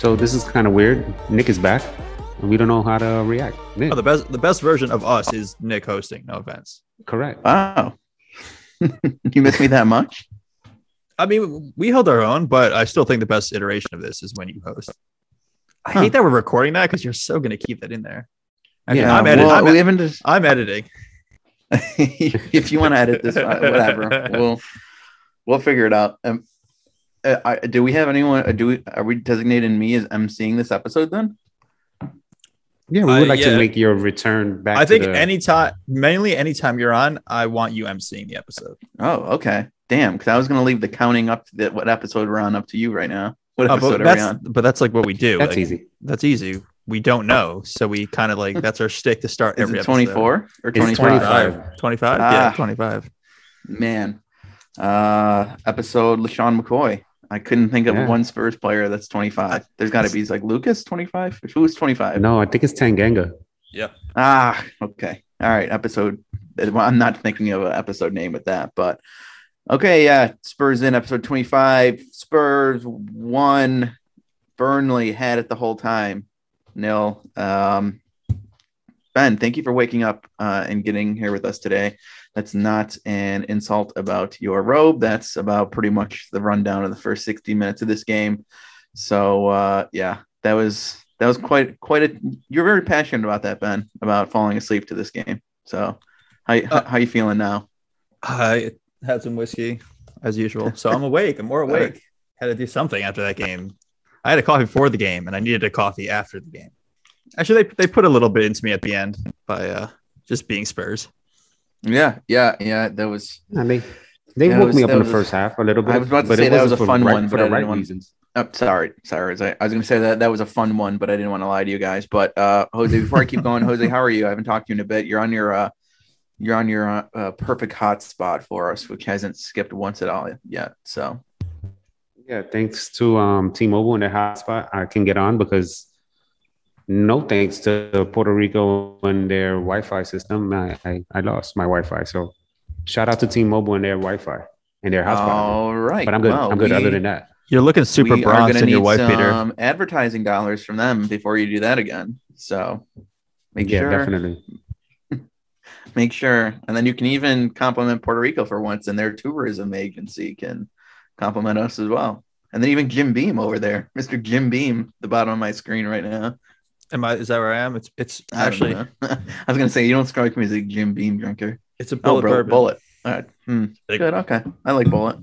So this is kind of weird. Nick is back, and we don't know how to react. Nick. Oh, the best version of us is Nick hosting. No offense. Correct. Wow. You miss me that much? I mean, we held our own, but I still think the best iteration of this is when you host. I hate that we're recording that because you're so going to keep that in there. Actually, yeah, I'm editing. If you want to edit this, whatever, we'll figure it out. Do we have anyone? Are we designating me as emceeing this episode then? Yeah, we would like to make your return back. I think anytime you're on, I want you emceeing the episode. Oh, okay. Damn, because I was going to leave the counting up to what episode we're on up to you right now. What episode are we on? But that's like what we do. That's easy. That's easy. We don't know, so we kind of like that's our shtick to start every episode. 24 or 25? 25? Yeah, 25. Man, episode LaShawn McCoy. I couldn't think of one Spurs player that's 25. There's got to be like Lucas 25. Who was 25? No, I think it's Tanganga. Yeah. Ah, okay. All right, episode. Well, I'm not thinking of an episode name with that, but okay, yeah. Spurs in episode 25. Spurs won. Burnley had it the whole time. 0. Ben, thank you for waking up and getting here with us today. That's not an insult about your robe. That's about pretty much the rundown of the first 60 minutes of this game. So that was quite a. You're very passionate about that, Ben, about falling asleep to this game. So how you feeling now? I had some whiskey as usual, so I'm awake. I'm more awake. Had to do something after that game. I had a coffee before the game, and I needed a coffee after the game. Actually, they put a little bit into me at the end by just being Spurs. Yeah. That was. I mean, they woke me up in the first half a little bit. I was about to say that was a fun one for the right reasons. Oh, sorry. I was going to say that was a fun one, but I didn't want to lie to you guys. But Jose, before I keep going, Jose, how are you? I haven't talked to you in a bit. You're on your perfect hot spot for us, which hasn't skipped once at all yet. So. Yeah, thanks to T-Mobile and their hotspot, I can get on because no thanks to Puerto Rico and their Wi-Fi system, I lost my Wi-Fi. So shout out to T-Mobile and their Wi-Fi and their hotspot. All right, but I'm good. Well, I'm good. Other than that, you're looking super bronze in your wife beater. Advertising dollars from them before you do that again. So make sure, and then you can even compliment Puerto Rico for once, and their tourism agency can. Compliment us as well, and then even Jim Beam over there, Mr. Jim Beam, the bottom of my screen right now. Is that where I am? It's actually. I was gonna say you don't strike me as a Jim Beam drinker. It's a bullet. Bullet. All right. Good. Okay. I like bullet.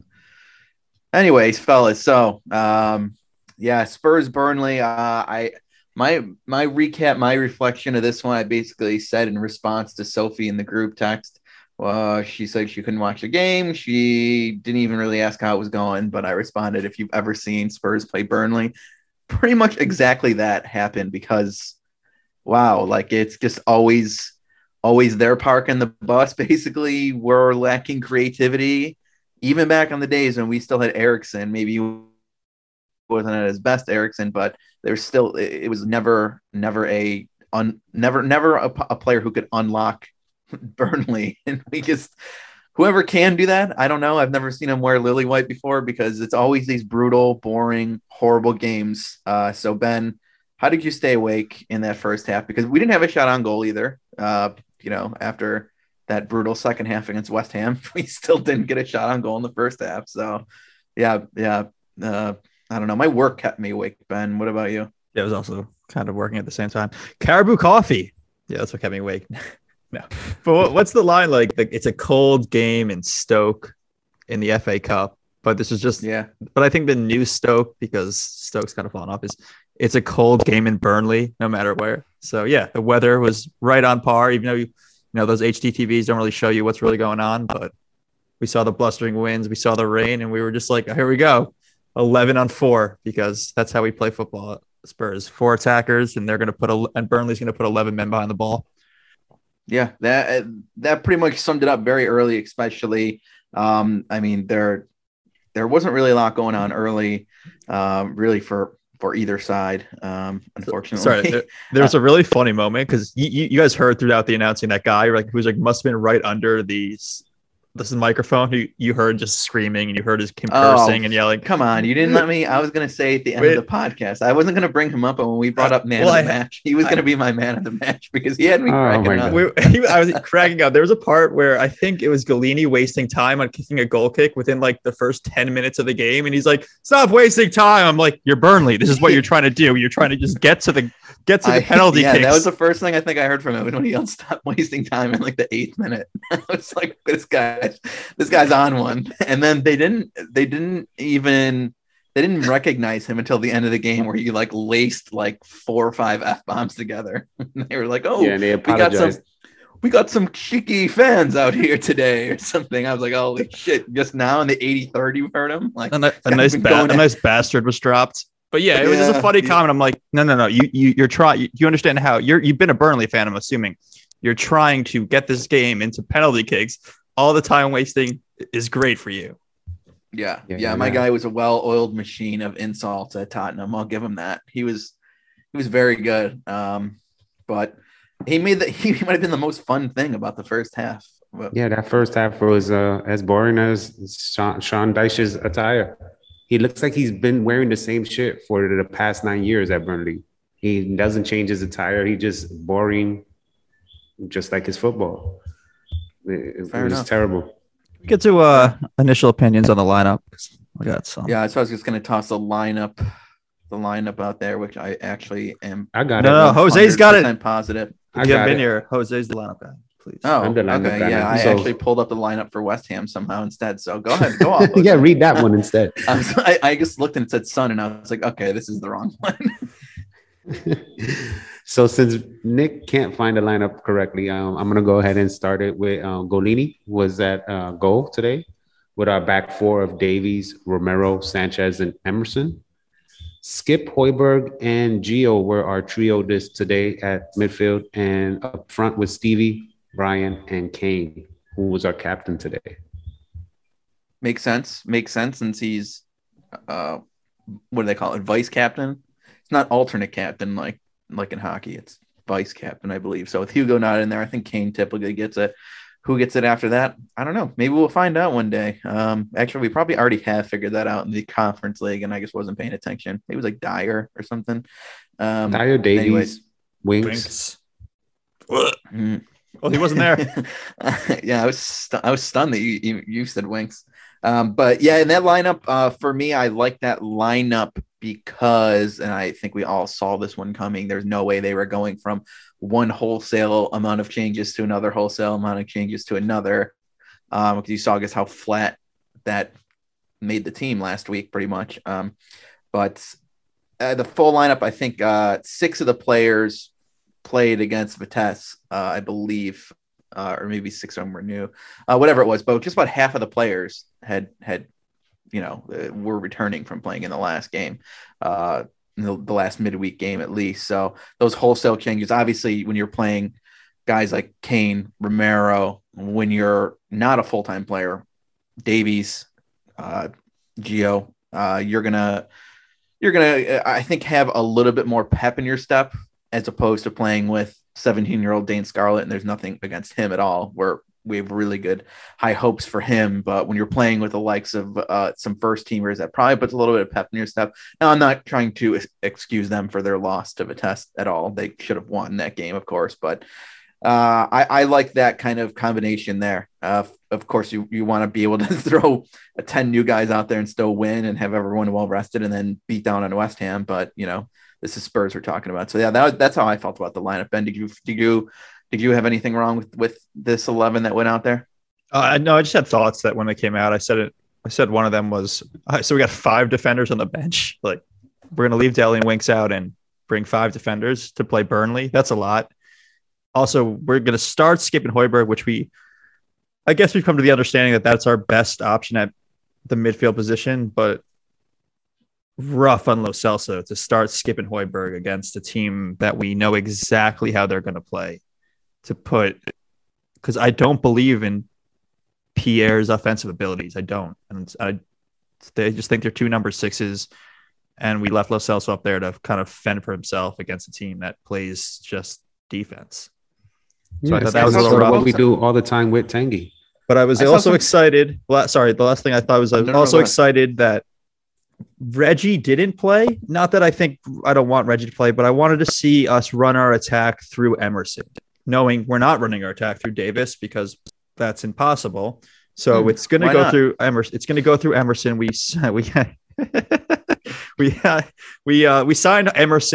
Anyways, fellas. So, Spurs Burnley. My recap, my reflection of this one, I basically said in response to Sophie in the group text. Well, she said she couldn't watch the game. She didn't even really ask how it was going, but I responded, if you've ever seen Spurs play Burnley, pretty much exactly that happened because, wow, like it's just always their park and the bus, basically. We're lacking creativity. Even back on the days when we still had Eriksen, maybe he wasn't at his best Eriksen, but there's still, it was never a player who could unlock Burnley, and we just whoever can do that. I don't know. I've never seen him wear lily white before because it's always these brutal, boring, horrible games. So Ben, how did you stay awake in that first half? Because we didn't have a shot on goal either. After that brutal second half against West Ham, we still didn't get a shot on goal in the first half. So yeah. I don't know. My work kept me awake, Ben. What about you? Yeah, I was also kind of working at the same time. Caribou coffee. Yeah, that's what kept me awake. No, but what's the line like? It's a cold game in Stoke in the FA Cup, but this is just But I think the new Stoke, because Stoke's kind of fallen off, is it's a cold game in Burnley, no matter where. So yeah, the weather was right on par, even though those HDTVs don't really show you what's really going on. But we saw the blustering winds, we saw the rain, and we were just like, oh, here we go, 11 on 4, because that's how we play football at Spurs. 4 attackers, and Burnley's going to put 11 men behind the ball. Yeah, that pretty much summed it up very early, especially. I mean, there wasn't really a lot going on early, really for either side, unfortunately. Sorry, there's a really funny moment because you guys heard throughout the announcing that guy, like, who was like must have been right under the this microphone, you heard just screaming and you heard his cursing and yelling. Come on, you didn't let me. I was going to say at the end of the podcast, I wasn't going to bring him up, but when we brought up man of the match, he was going to be my man of the match because he had me cracking up. I was cracking up. There was a part where I think it was Gollini wasting time on kicking a goal kick within like the first 10 minutes of the game. And he's like, stop wasting time. I'm like, you're Burnley. This is what you're trying to do. You're trying to just get to the penalty kicks. That was the first thing I think I heard from him when he yelled, stop wasting time in like the 8th minute. I was like, this guy's on one. And then they didn't recognize him until the end of the game where he like laced like 4 or 5 F-bombs together. And they were like, oh, yeah, we got some cheeky fans out here today or something. I was like, holy shit, just now in the 83rd you heard him? Like, a nice bastard was dropped. But yeah, it was just a funny comment. I'm like, no. You understand how you've been a Burnley fan, I'm assuming. You're trying to get this game into penalty kicks. All the time wasting is great for you. Yeah. My guy was a well-oiled machine of insults at Tottenham. I'll give him that. He was very good. But he might have been the most fun thing about the first half. But yeah, that first half was as boring as Sean Dyche's attire. He looks like he's been wearing the same shit for the past 9 years at Burnley. He doesn't change his attire. He just boring, just like his football. It was terrible. We get to initial opinions on the lineup. We got some. Yeah, so I was just going to toss the lineup out there, which I actually am. I got it. No, Jose's got it. I'm positive. If you haven't been here, Jose's the lineup guy. Please. Oh, I'm the lineup guy. Yeah, I actually pulled up the lineup for West Ham somehow instead. So go ahead, go off. Yeah, read that one instead. I just looked and it said Sun, and I was like, okay, this is the wrong one. So since Nick can't find the lineup correctly, I'm gonna go ahead and start it with Gollini was at goal today with our back four of Davies, Romero, Sanchez, and Emerson. Skipp, Højbjerg, and Gio were our trio this today at midfield, and up front with Stevie, Brian, and Kane, who was our captain today. Makes sense since he's what do they call it? Vice captain. It's not alternate captain like in hockey. It's vice captain, I believe. So with Hugo not in there, I think Kane typically gets it. Who gets it after that? I don't know. Maybe we'll find out one day. Actually, we probably already have figured that out in the Conference League, and I just wasn't paying attention. It was like Dyer or something. Dyer, Davies, anyways. Winks. Oh, he wasn't there. Yeah, I was stunned that you said Winks. But yeah, in that lineup, for me, I like that lineup because, and I think we all saw this one coming, there's no way they were going from one wholesale amount of changes to another wholesale amount of changes to another. Because you saw just how flat that made the team last week, pretty much. But the full lineup, I think 6 of the players played against Vitesse, I believe. Or maybe 6 of them were new, whatever it was. But just about half of the players had were returning from playing in the last game, the last midweek game at least. So those wholesale changes, obviously, when you're playing guys like Kane, Romero, when you're not a full-time player, Davies, Gio, you're gonna, I think, have a little bit more pep in your step as opposed to playing with 17-year-old Dane Scarlett, and there's nothing against him at all. We have really good high hopes for him, but when you're playing with the likes of some first-teamers, that probably puts a little bit of pep in your step. Now, I'm not trying to excuse them for their loss to Vitesse at all. They should have won that game, of course, but I like that kind of combination there. Of course, you want to be able to throw 10 new guys out there and still win and have everyone well-rested and then beat down on West Ham, but, this is Spurs we're talking about. So yeah, that's how I felt about the lineup. Ben, did you have anything wrong with this 11 that went out there? No, I just had thoughts that when they came out, I said one of them was, so we got 5 defenders on the bench. Like, we're going to leave Dele and Winks out and bring 5 defenders to play Burnley. That's a lot. Also, we're going to start skipping Højbjerg, which I guess we've come to the understanding that that's our best option at the midfield position, but rough on Lo Celso to start skipping Højbjerg against a team that we know exactly how they're going to play, because I don't believe in Pierre's offensive abilities. I don't. And I just think they're 2 number 6s, and we left Lo Celso up there to kind of fend for himself against a team that plays just defense. So I thought that was a little rough. What we do all the time with Tanguy. But I was also excited. Sorry, the last thing I thought was I was also excited that Reggie didn't play. Not that I don't want Reggie to play, but I wanted to see us run our attack through Emerson, knowing we're not running our attack through Davies because that's impossible. So it's going to go through Emerson. It's going to go through Emerson. We signed Emerson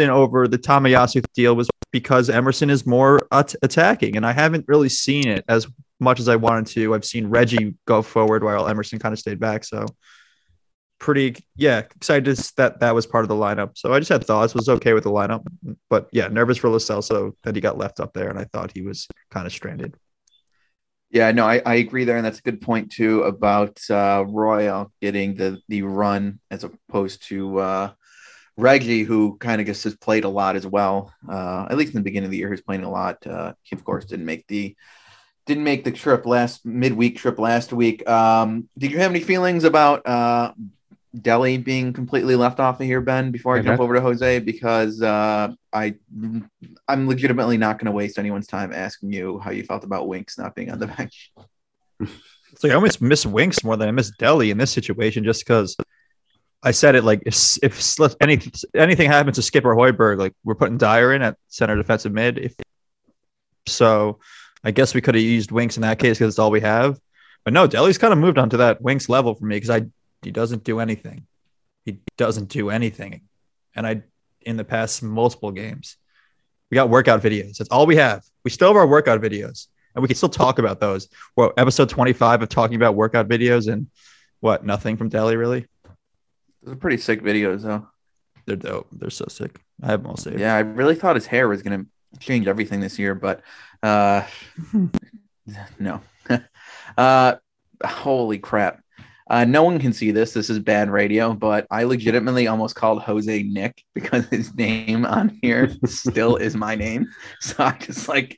over the Tomiyasu deal was because Emerson is more attacking, and I haven't really seen it as much as I wanted to. I've seen Reggie go forward while Emerson kind of stayed back. So excited that was part of the lineup. So I just had thoughts, was okay with the lineup, but yeah, nervous for Lo Celso that he got left up there, and I thought he was kind of stranded. Yeah, no, I agree there, and that's a good point too about Royal getting the run as opposed to Reggie, who kind of just has played a lot as well. At least in the beginning of the year, he's playing a lot. He of course didn't make the trip midweek trip last week. Did you have any feelings about Dele being completely left off of here, Ben? Before I jump over to Jose, because I'm legitimately not going to waste anyone's time asking you how you felt about Winks not being on the bench. It's like I almost miss Winks more than I miss Dele in this situation, just because I said it. Like if anything happens to Skipp or Højbjerg, like we're putting Dyer in at center defensive mid. So I guess we could have used Winks in that case because it's all we have. But no, Dele's kind of moved on to that Winks level for me because he doesn't do anything. And in the past multiple games, we got workout videos. That's all we have. We still have our workout videos, and we can still talk about those. Well, episode 25 of talking about workout videos and nothing from Dele, really. Those are pretty sick videos, though. They're dope. They're so sick. I have them all saved. Yeah, I really thought his hair was going to change everything this year, but no. Holy crap. No one can see this. This is bad radio, but I legitimately almost called Jose Nick because his name on here still is my name. So I just my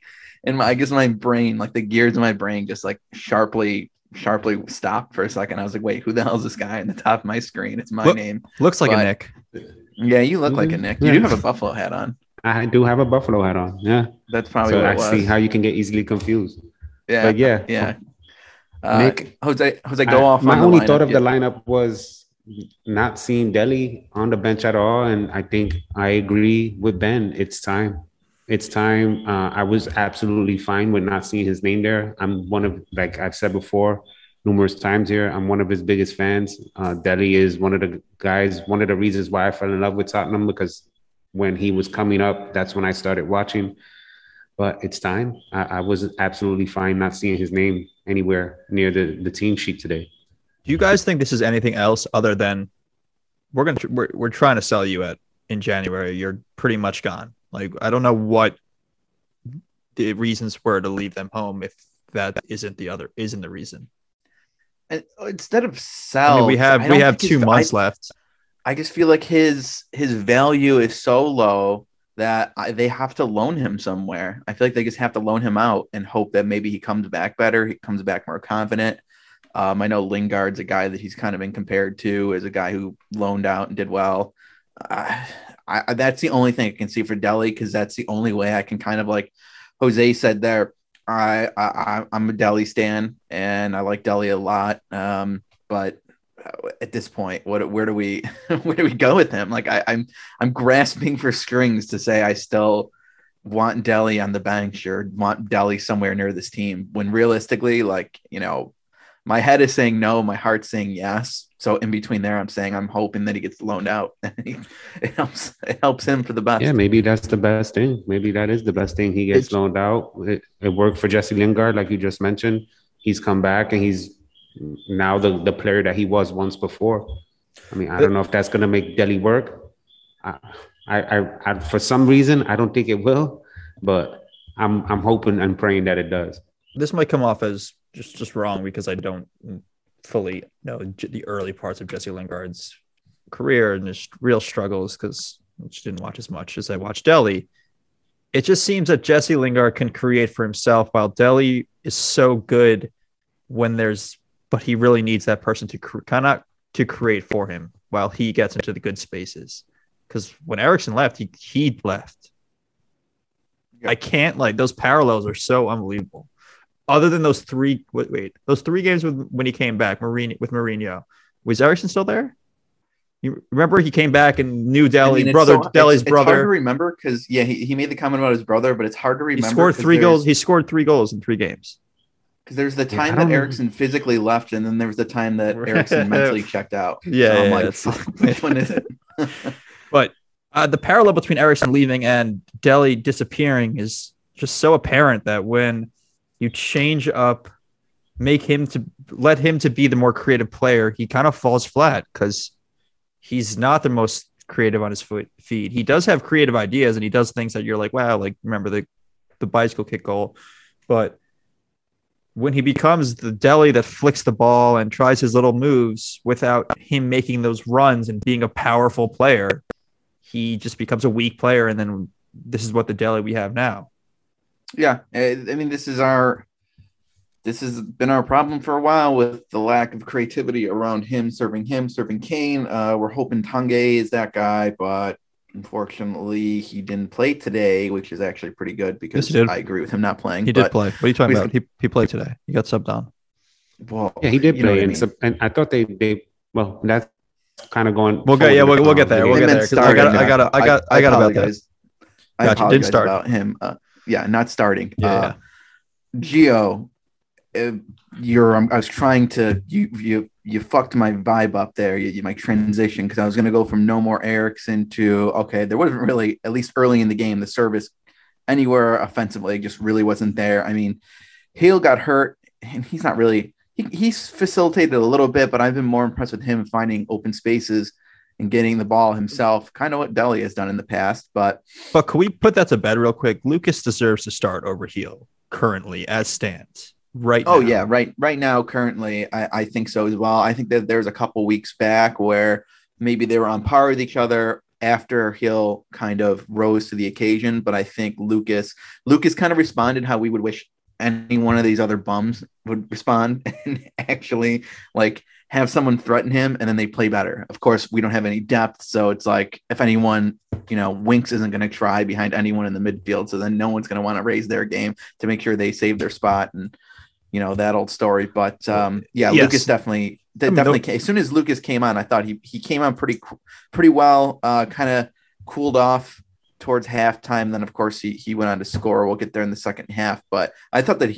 brain, the gears in my brain just sharply stopped for a second. I was like, wait, who the hell is this guy on the top of my screen? It's my name. Looks like a Nick. Yeah, you look like a Nick. You do have a buffalo hat on. I do have a buffalo hat on. Yeah. That's probably what it was. I see how you can get easily confused. Yeah. But yeah. Nick, Jose, go off. My only thought of the lineup was not seeing Dele on the bench at all, and I think I agree with Ben. It's time. It's time. I was absolutely fine with not seeing his name there. I'm one of, like I've said before, numerous times here, I'm one of his biggest fans. Dele is one of the guys, one of the reasons why I fell in love with Tottenham, because when he was coming up, that's when I started watching. But it's time. I was absolutely fine not seeing his name anywhere near the team sheet today. Do you guys think this is anything else other than we're trying to sell you in January? You're pretty much gone. I don't know what the reasons were to leave them home if that isn't the reason. And instead of sell, we have 2 months left. I just feel like his value is so low that they have to loan him somewhere. I feel like they just have to loan him out and hope that maybe he comes back better. He comes back more confident. I know Lingard's a guy that he's kind of been compared to as a guy who loaned out and did well. That's the only thing I can see for Dele, because that's the only way I can kind of, like Jose said there, I'm a Dele stan and I like Dele a lot. But at this point, where do we go with him? I'm grasping for strings to say I still want Dele on the bench or want Dele somewhere near this team, when realistically, my head is saying no, my heart's saying yes. So in between there, I'm saying I'm hoping that he gets loaned out. It helps him for the best. Yeah, maybe that's the best thing. Maybe that is the best thing. He gets loaned out. It worked for Jesse Lingard, like you just mentioned. He's come back and he's now the player that he was once before. I don't know if that's going to make Dele work. I for some reason I don't think it will, but I'm hoping and praying that it does. This might come off as just wrong because I don't fully know the early parts of Jesse Lingard's career and his real struggles, because I just didn't watch as much as I watched Dele. It just seems that Jesse Lingard can create for himself, while Dele is so good but he really needs that person to kind of create for him while he gets into the good spaces. Because when Eriksen left, he left. Yeah. I can't, those parallels are so unbelievable. other than those three, those three games with, when he came back, Mourinho, was Eriksen still there? You remember he came back and knew Dele, Dele's brother. It's hard to remember because he made the comment about his brother, but it's hard to remember. He scored three goals in three games. Because there's the time that Eriksen physically left, and then there was the time that Eriksen mentally checked out. Which one is it? But the parallel between Eriksen leaving and Dele disappearing is just so apparent that when you change up, let him to be the more creative player, he kind of falls flat because he's not the most creative on his feet. He does have creative ideas, and he does things that you're like, wow, like remember the bicycle kick goal, but when he becomes the Dele that flicks the ball and tries his little moves without him making those runs and being a powerful player, he just becomes a weak player. And then this is what the Dele we have now. Yeah. I mean, this has been our problem for a while with the lack of creativity around him, serving Kane. We're hoping Tanguy is that guy, but unfortunately, he didn't play today, which is actually pretty good because I agree with him not playing. He did play. What are you talking about? He played today. He got subbed on. Well, yeah, he did play. I mean. And I thought they that's kind of going. We'll get there. We'll get there. I got about that. I apologize about him. Not starting. Yeah. Gio, I was trying to you fucked my vibe up there. My transition, because I was going to go from no more Eriksen to, okay, there wasn't really, at least early in the game, the service anywhere offensively just really wasn't there. I mean, Hale got hurt, and he's not really – he's facilitated a little bit, but I've been more impressed with him finding open spaces and getting the ball himself, kind of what Dele has done in the past. But can we put that to bed real quick? Lucas deserves to start over Hale currently as stands. Right now, currently, I think so as well. I think that there's a couple weeks back where maybe they were on par with each other after Hill kind of rose to the occasion. But I think Lucas kind of responded how we would wish any one of these other bums would respond and actually like have someone threaten him and then they play better. Of course, we don't have any depth. So it's like if anyone, Winks isn't going to try behind anyone in the midfield. So then no one's going to want to raise their game to make sure they save their spot and, that old story. But yes. Lucas definitely came. As soon as Lucas came on, I thought he came on pretty well, kind of cooled off towards halftime. Then, of course, he went on to score. We'll get there in the second half. But I thought that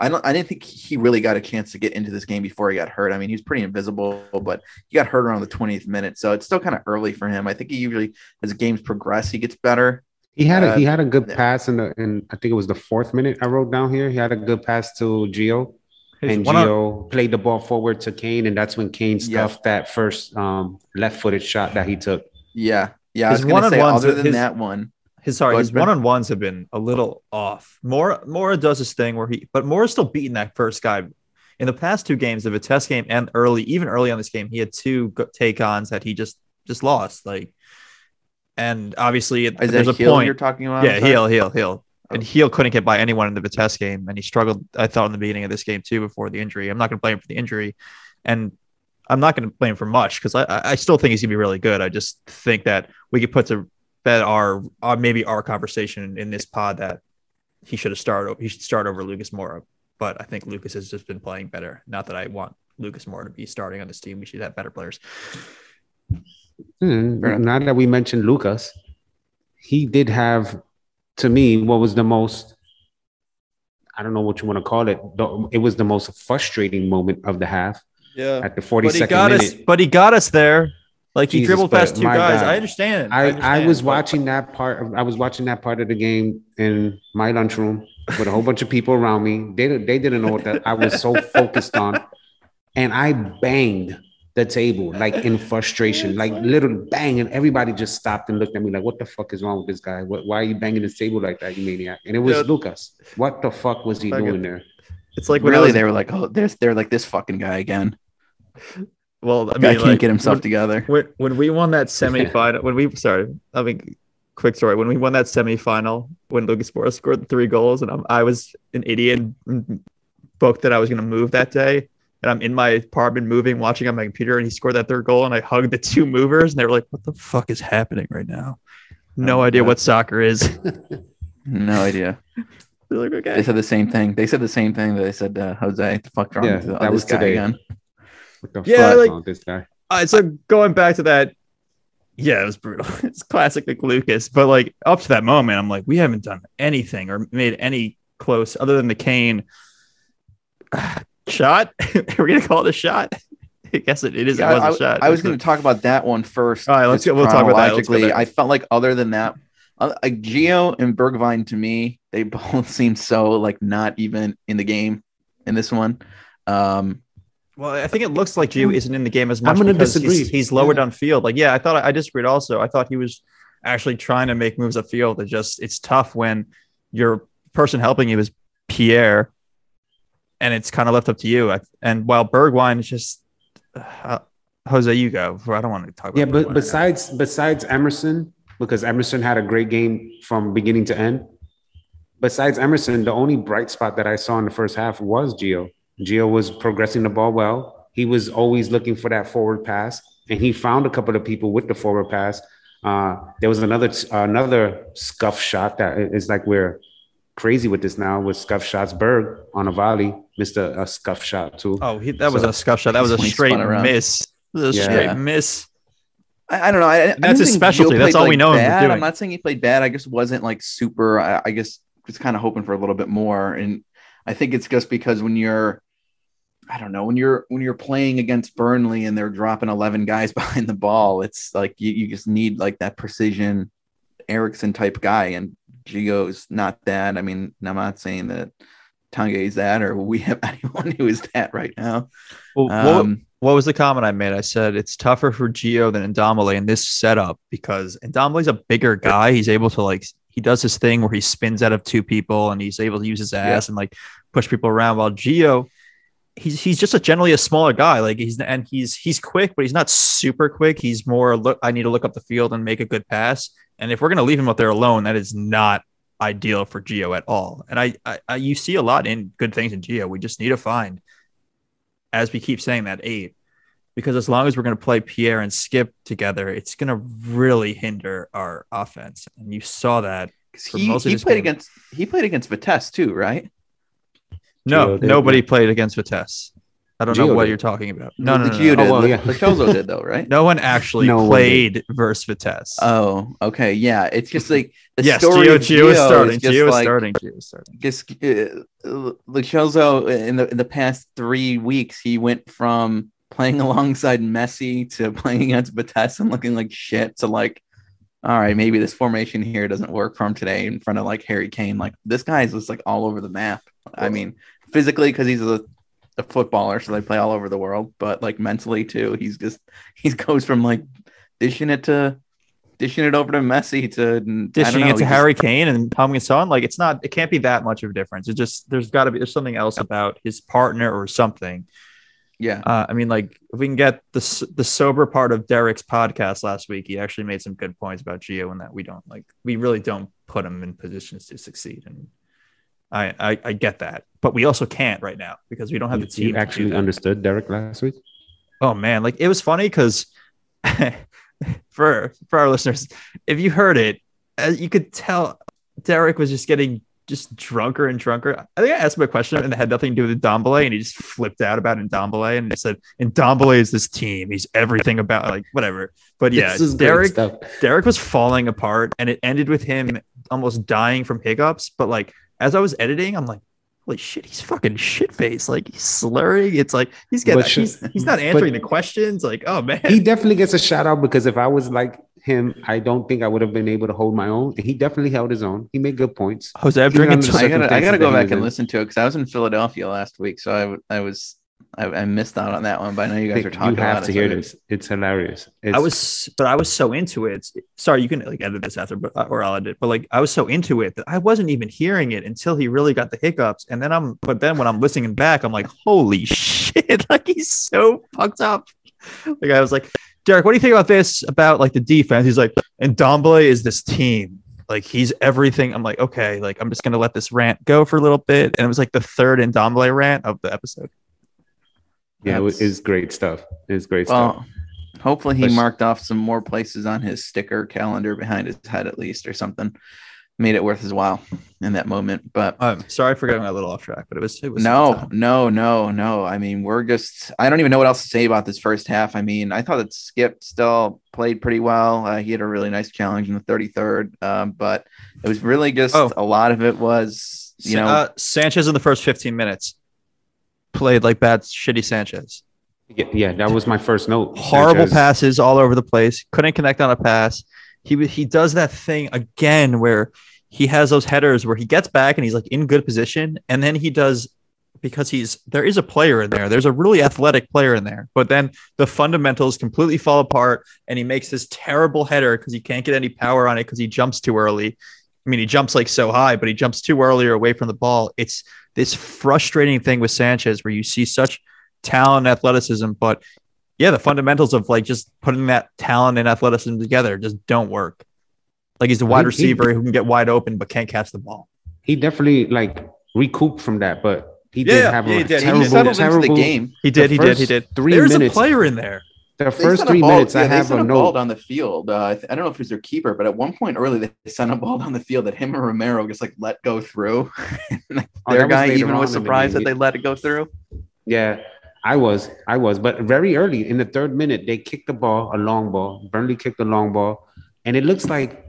I didn't think he really got a chance to get into this game before he got hurt. I mean, he was pretty invisible, but he got hurt around the 20th minute, so it's still kind of early for him. I think he usually, as games progress, he gets better. He had a good pass in I think it was the 4th minute I wrote down here. He had a good pass to Gio, and Gio played the ball forward to Kane, and that's when Kane stuffed that first left-footed shot that he took. Yeah. I was going to say, other than that one. His one-on-ones have been a little off. Moura does his thing but Moura's still beating that first guy. In the past two games, the Vitesse game and early on this game, he had two take-ons that he just lost. Like, and obviously, there's a point you're talking about. Yeah, Hale. And Hale couldn't get by anyone in the Vitesse game, and he struggled. I thought in the beginning of this game too, before the injury. I'm not going to blame him for the injury, and I'm not going to blame him for much because I still think he's going to be really good. I just think that we could put to that our conversation in this pod that he should start over Lucas Moura, but I think Lucas has just been playing better. Not that I want Lucas Moura to be starting on this team. We should have better players. Now that we mentioned Lucas, he did have, to me, what was the most, I don't know what you want to call it, it was the most frustrating moment of the half. Yeah, at the 42nd minute. But he got us there. Like he dribbled past two guys. God. I understand. I was watching that part of the game in my lunchroom with a whole bunch of people around me. They didn't know what that I was so focused on, and I banged the table like in frustration, like little bang, and everybody just stopped and looked at me like, "What the fuck is wrong with this guy? Why are you banging this table like that, you maniac?" And it was Lucas. What the fuck was he doing there? It's like they were like, "Oh, they're like this fucking guy again." Well, I mean, he can't get himself together. When we won that semifinal, quick story. When we won that semifinal, when Lucas Moura scored the three goals, and I was an idiot and booked that I was going to move that day, and I'm in my apartment moving, watching on my computer, and he scored that third goal, and I hugged the two movers, and they were like, "What the fuck is happening right now? No idea what soccer is." No idea. They're like, okay. They said the same thing. They said the same thing that they said, Jose, the fuck wrong with this guy again? Yeah, like, this guy. So going back to that, yeah, it was brutal. It's classic Nick Lucas. But like up to that moment, I'm like, we haven't done anything or made any close other than the Kane shot. We're going to call it a shot. I guess it is. Yeah, it was a shot. I was going to talk about that one first. All right, we'll talk about that. Let's go there. I felt like other than that, like Gio and Bergwijn, to me, they both seem so like not even in the game in this one. Well, I think it looks like Gio isn't in the game as much. I'm going to disagree. He's lower down field. Like, yeah, I thought I disagreed also. I thought he was actually trying to make moves upfield. It's tough when your person helping you is Pierre, and it's kind of left up to you. And while Bergwijn is just Jose, you go. I don't want to talk about. Yeah, but besides Emerson, because Emerson had a great game from beginning to end. Besides Emerson, the only bright spot that I saw in the first half was Gio. Gio was progressing the ball well. He was always looking for that forward pass, and he found a couple of people with the forward pass. There was another scuff shot that is like we're crazy with this now with scuff shots. Berg on a volley missed a scuff shot too. Oh, that was a scuff shot. That was a straight miss. Straight miss. I don't know. That's his specialty. That's all we know him doing. I'm not saying he played bad. I just wasn't like super. I guess was kind of hoping for a little bit more, and I think it's just because when you're playing against Burnley and they're dropping 11 guys behind the ball, it's like you just need like that precision Eriksen type guy, and Gio's not that. I mean, I'm not saying that Tange is that or we have anyone who is that right now. Well, what was the comment I made? I said it's tougher for Gio than Ndombele in this setup because Ndombele's a bigger guy. He's able to he does his thing where he spins out of two people and he's able to use his ass and like push people around. While Gio, he's just generally a smaller guy. Like he's quick, but he's not super quick. He's more I need to look up the field and make a good pass. And if we're going to leave him up there alone, that is not ideal for Gio at all. And I you see a lot in good things in Gio. We just need to find, as we keep saying, that 8, because as long as we're going to play Pierre and Skipp together, it's going to really hinder our offense. And you saw that for most of this game. He played against Vitesse too, right? No, nobody played against Vitesse. I don't know what you're talking about. No. Gio did. Lechozo did though, right? No one actually played versus Vitesse. Oh, okay, yeah. It's just like the story. Yes, Gio is starting. Gio is starting. Just Lechozo in the past 3 weeks, he went from playing alongside Messi to playing against Vitesse and looking like shit to like, all right, maybe this formation here doesn't work for him today in front of like Harry Kane. Like this guy's just like all over the map. I mean, physically because he's a footballer, so they play all over the world, but like mentally too, he goes from like dishing it over to Messi to dishing it to Harry Kane and Tommy Son. Like it can't be that much of a difference. It just there's something else about his partner or something. Yeah, I mean, like if we can get the sober part of Derek's podcast last week, he actually made some good points about Gio and that we really don't put him in positions to succeed, and I get that, but we also can't right now because we don't have the team. You actually understood Derek last week? Oh man, like it was funny because for our listeners, if you heard it, you could tell Derek was just getting. Just drunker and drunker. I think I asked him a question and it had nothing to do with Ndombele, and he just flipped out about Ndombele and said, Ndombele is this team. He's everything about like whatever. But yeah, Derek was falling apart, and it ended with him almost dying from hiccups. But like as I was editing, I'm like, holy shit, he's fucking shit-faced. Like he's slurring. It's like he's not answering the questions. Like, oh man. He definitely gets a shout out because if I was like him, I don't think I would have been able to hold my own. He definitely held his own. He made good points. Jose, I gotta go back and listen to it because I was in Philadelphia last week, so I missed out on that one. But I know you guys are talking. You have to hear this; it's hilarious. I was so into it. Sorry, you can like edit this after, or I'll edit. But like I was so into it that I wasn't even hearing it until he really got the hiccups, and then when I'm listening back, I'm like, holy shit! Like he's so fucked up. Like I was like. Derek, what do you think about this? About like the defense? He's like, and Ndombele is this team. Like he's everything. I'm like, okay, like I'm just gonna let this rant go for a little bit. And it was like the third Ndombele rant of the episode. Yeah, it's great stuff. It's great stuff. Hopefully he marked off some more places on his sticker calendar behind his head at least or something. made it worth his while in that moment. But sorry for getting a little off track, but it was no. I mean, I don't even know what else to say about this first half. I mean, I thought that Skipp still played pretty well. He had a really nice challenge in the 33rd, but it was really just a lot of it was, Sanchez in the first 15 minutes played like bad, shitty Sanchez. Yeah, that was my first note. Horrible Sanchez. Passes all over the place. Couldn't connect on a pass. He does that thing again where he has those headers where he gets back and he's like in good position, and then he does because there is a player in there. There's a really athletic player in there, but then the fundamentals completely fall apart, and he makes this terrible header because he can't get any power on it because he jumps too early. I mean, he jumps like so high, but he jumps too early or away from the ball. It's this frustrating thing with Sanchez where you see such talent and athleticism, but yeah, the fundamentals of like just putting that talent and athleticism together just don't work. Like he's a wide receiver who can get wide open but can't catch the ball. He definitely like recouped from that, but he did have a terrible into the game. He did. There's a player in there. The first 3 minutes, I have a note on the field. I don't know if it was their keeper, but at one point early, they sent a ball on the field that him and Romero just like let go through. Their guy even was surprised that they let it go through. Yeah. I was, but very early in the 3rd minute, they kicked the ball, a long ball. Burnley kicked a long ball, and it looks like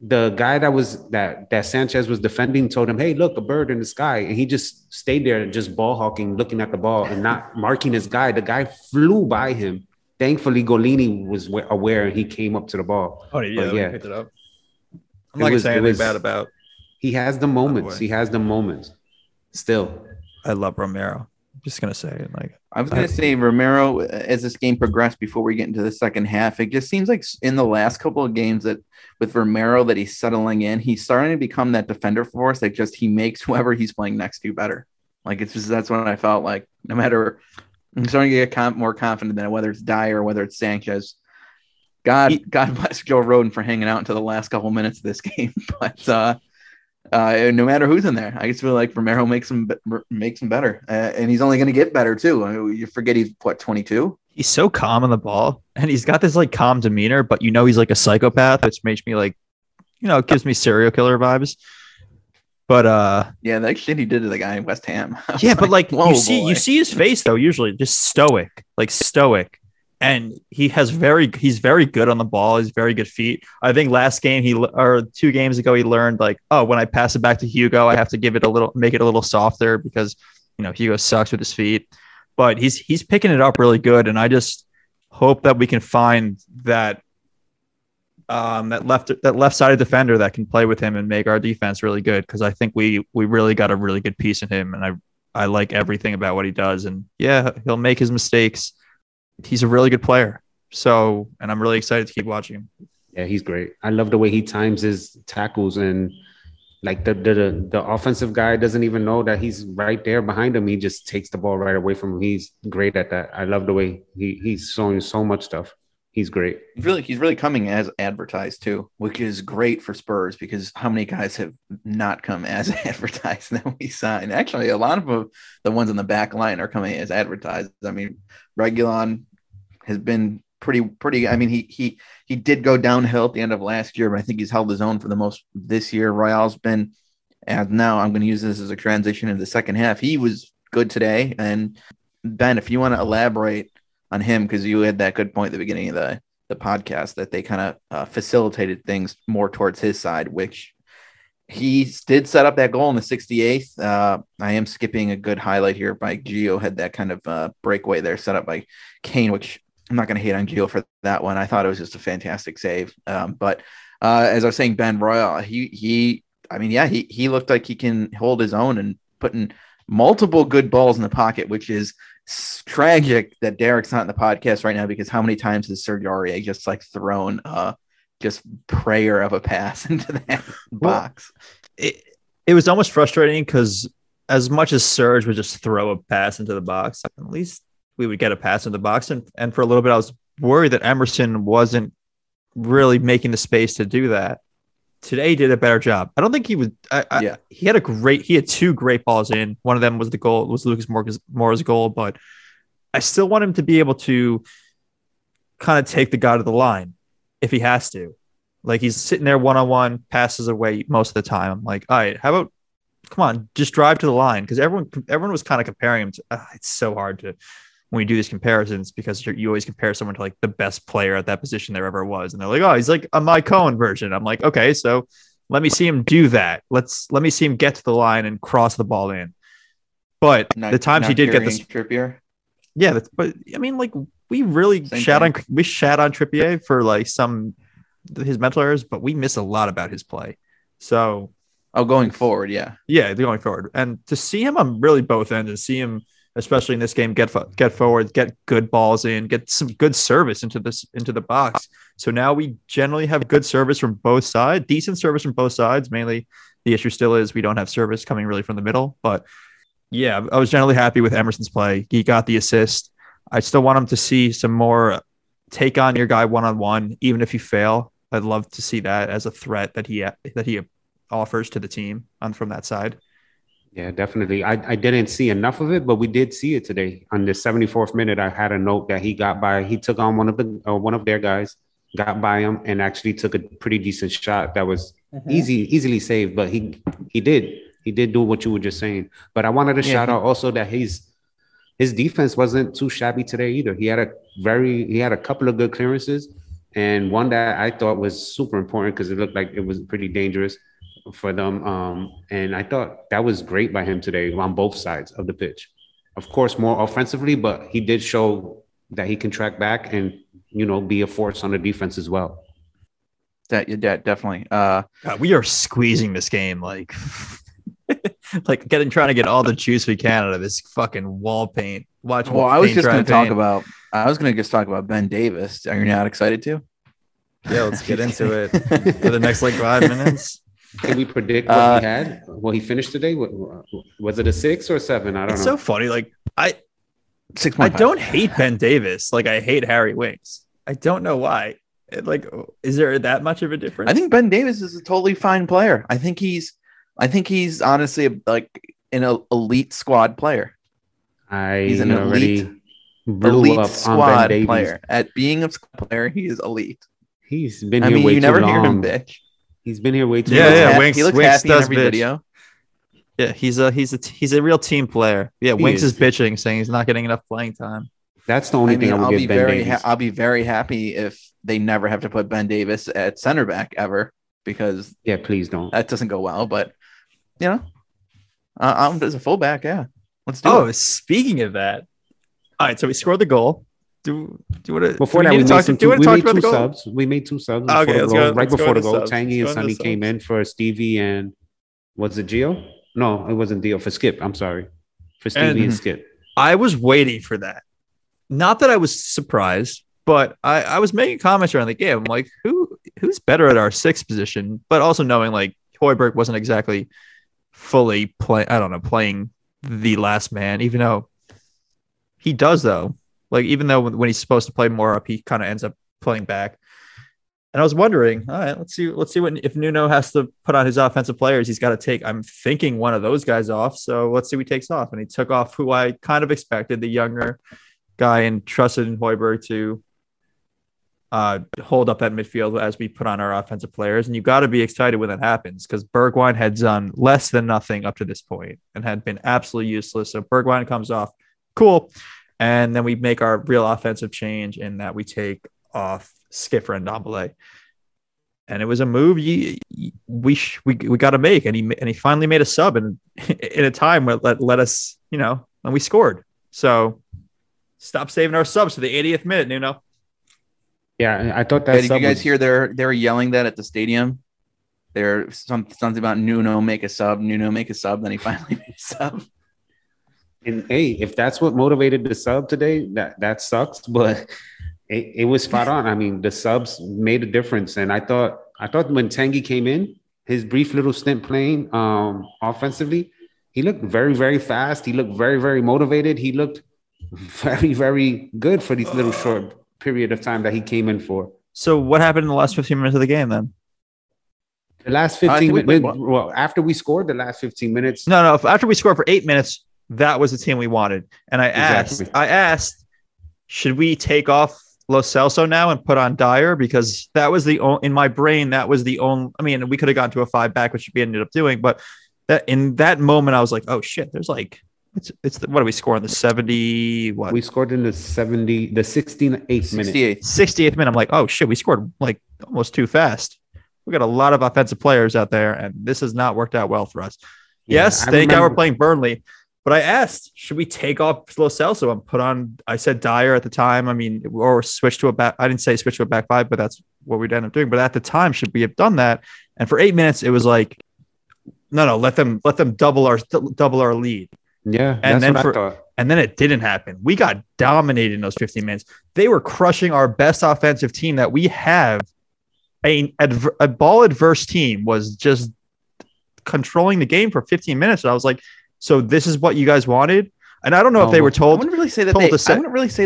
the guy that Sanchez was defending told him, "Hey, look, a bird in the sky," and he just stayed there and just ball hawking, looking at the ball and not marking his guy. The guy flew by him. Thankfully, Gollini was aware and he came up to the ball. Oh yeah, but, picked it up. I'm not saying anything bad about. He has the moments. He has the moments. Still, I love Romero. Just gonna say, like I was gonna say, Romero, as this game progressed before we get into the second half, it just seems like in the last couple of games that with Romero that he's settling in, he's starting to become that defender for us. Like just he makes whoever he's playing next to better. Like it's just that's what I felt like. No matter, I'm starting to get more confident than whether it's Dyer or whether it's Sanchez. God bless Joe Rodon for hanging out until the last couple minutes of this game, but. No matter who's in there, I just feel like Romero makes him better, and he's only going to get better too. I mean, you forget he's 22. He's so calm on the ball, and he's got this like calm demeanor, but he's like a psychopath, which makes me like, it gives me serial killer vibes. But yeah, that shit he did to the guy in West Ham. Yeah, but like you see his face though, usually just stoic. And he's very good on the ball. He's very good feet. I think last game or 2 games ago, he learned like, oh, when I pass it back to Hugo, I have to make it a little softer because, Hugo sucks with his feet, but he's picking it up really good. And I just hope that we can find that left sided defender that can play with him and make our defense really good. Cause I think we really got a really good piece in him. And I like everything about what he does, and yeah, he'll make his mistakes. He's a really good player. So, and I'm really excited to keep watching him. Yeah, he's great. I love the way he times his tackles, and like the offensive guy doesn't even know that he's right there behind him. He just takes the ball right away from him. He's great at that. I love the way he's showing so much stuff. He's great. He's really coming as advertised too, which is great for Spurs because how many guys have not come as advertised that we signed? Actually, a lot of the ones in the back line are coming as advertised. I mean, Reguilon has been pretty. I mean, he did go downhill at the end of last year, but I think he's held his own for the most this year. Royal's been, and now I'm going to use this as a transition into the second half. He was good today, and Ben, if you want to elaborate on him, because you had that good point at the beginning of the podcast that they kind of facilitated things more towards his side, which he did set up that goal in the 68th. I am skipping a good highlight here by Gio, had that kind of breakaway there set up by Kane, which I'm not going to hate on Gio for that one. I thought it was just a fantastic save. But as I was saying, Ben Royal, he looked like he can hold his own and putting multiple good balls in the pocket, which is tragic that Derek's not in the podcast right now, because how many times has Sergio Aurier just like thrown just prayer of a pass into that box? It was almost frustrating because as much as Serge would just throw a pass into the box, at least we would get a pass in the box. And for a little bit, I was worried that Emerson wasn't really making the space to do that. Today he did a better job. I don't think he would. He had 2 great balls in. One of them was the goal. It was Lucas Moura's goal, but I still want him to be able to kind of take the guy to the line if he has to. Like, he's sitting there one-on-one, passes away most of the time. I'm like, all right, how about, come on, just drive to the line. Because everyone was kind of comparing him to, it's so hard to, when we do these comparisons, because you always compare someone to, like, the best player at that position there ever was. And they're like, oh, he's like a Mike Cohen version. I'm like, okay, so let me see him do that. Let me see him get to the line and cross the ball in. But the times he did get this. Trippier? Yeah, but I mean, like, we really shat on Trippier for, like, some his mental errors, but we miss a lot about his play. So, going forward, yeah, going forward, and to see him on really both ends, and see him, especially in this game, get forward, get good balls in, get some good service into the box. So now we generally have good service from both sides, decent service from both sides. Mainly, the issue still is we don't have service coming really from the middle. But yeah, I was generally happy with Emerson's play. He got the assist. I still want him to see some more. Take on your guy one-on-one, even if you fail. I'd love to see that as a threat that he offers to the team from that side. Yeah, definitely. I didn't see enough of it, but we did see it today. On the 74th minute, I had a note that he got by. He took on one of their guys, got by him, and actually took a pretty decent shot that was easily saved. But he did do what you were just saying. But I wanted to shout out also that his defense wasn't too shabby today either. He had a couple of good clearances, and one that I thought was super important because it looked like it was pretty dangerous for them. And I thought that was great by him today on both sides of the pitch. Of course, more offensively, but he did show that he can track back and, you know, be a force on the defense as well. That definitely. God, we are squeezing this game like. Like trying to get all the juice we can out of this fucking wall paint. I was going to talk about Ben Davis. Are you not excited too? Yeah, let's get into it for the next like 5 minutes. Can we predict what he had? Well, he finished today. Was it a 6 or 7? I don't know. It's so funny. Like I don't hate Ben Davis. Like I hate Harry Winks. I don't know why. Like, is there that much of a difference? I think Ben Davis is a totally fine player. I think he's honestly like an elite squad player. He's an elite squad player. At being a squad player, he is elite. He's been here way too long. I mean, you never hear him bitch. He's been here way too long. Yeah, Winks, he looks happy in every video. Yeah, he's a real team player. Yeah, Winks is bitching, saying he's not getting enough playing time. That's the only thing I would give Ben Davis. I'll be very happy if they never have to put Ben Davis at center back ever, because please don't. That doesn't go well, but. You know, as a fullback, yeah. Let's do it. Oh, speaking of that, all right. So we scored the goal. Do you want to? Before that, we made two subs. We made two subs. Okay, let's go before the goal. Tanguy and Sonny came in for Stevie and was it Gio? No, it wasn't Gio. For Skipp, I'm sorry. For Stevie and Skipp. I was waiting for that. Not that I was surprised, but I was making comments around the game. I'm like, who's better at our sixth position? But also knowing like Højbjerg wasn't exactly. Fully play. I don't know, playing the last man, even though he does though. Like even though when he's supposed to play more up, he kind of ends up playing back. And I was wondering, all right, let's see what if Nuno has to put on his offensive players, he's got to take. I'm thinking one of those guys off. So let's see who he takes off, and he took off who I kind of expected, the younger guy, and trusted in Højbjerg to hold up that midfield as we put on our offensive players. And you got to be excited when that happens because Bergwijn had done less than nothing up to this point and had been absolutely useless. So Bergwijn comes off. Cool. And then we make our real offensive change in that we take off Skipp and Ndombele. And it was a move we got to make. And he finally made a sub in a time where let us, you know, and we scored. So stop saving our subs to the 80th minute, Nuno. Yeah, I thought that. Did you guys hear? They're yelling that at the stadium. There's something about Nuno make a sub. Nuno make a sub. Then he finally made a sub. And hey, if that's what motivated the sub today, that sucks. But it was spot on. I mean, the subs made a difference. And I thought when Tanguy came in, his brief little stint playing offensively, he looked very, very fast. He looked very, very motivated. He looked very, very good for these little short period of time that he came in for. So what happened in the last 15 minutes of the game then? The last 15 minutes, well, after we scored the last 15 minutes. No, after we scored for 8 minutes, that was the team we wanted. And I asked, should we take off Lo Celso now and put on Dyer, because that was the only, in my brain, that was the only, I mean, we could have gone to a 5-back, which we ended up doing, but that in that moment, I was like, oh shit, there's like, it's the, what do we score in the 70? What? We scored in the 70, the 68th minute. 68th minute. I'm like, oh shit, we scored like almost too fast. We got a lot of offensive players out there, and this has not worked out well for us. Yeah, yes, thank God we're playing Burnley. But I asked, should we take off Lo Celso and put on, I said Dyer at the time. I mean, or switch to a back. I didn't say switch to a back five, but that's what we'd end up doing. But at the time, should we have done that? And for 8 minutes, it was like, no, let them double our lead. Yeah. And then it didn't happen. We got dominated in those 15 minutes. They were crushing our best offensive team that we have. A ball adverse team was just controlling the game for 15 minutes. And I was like, so this is what you guys wanted? And I don't know if they were told. I wouldn't really say that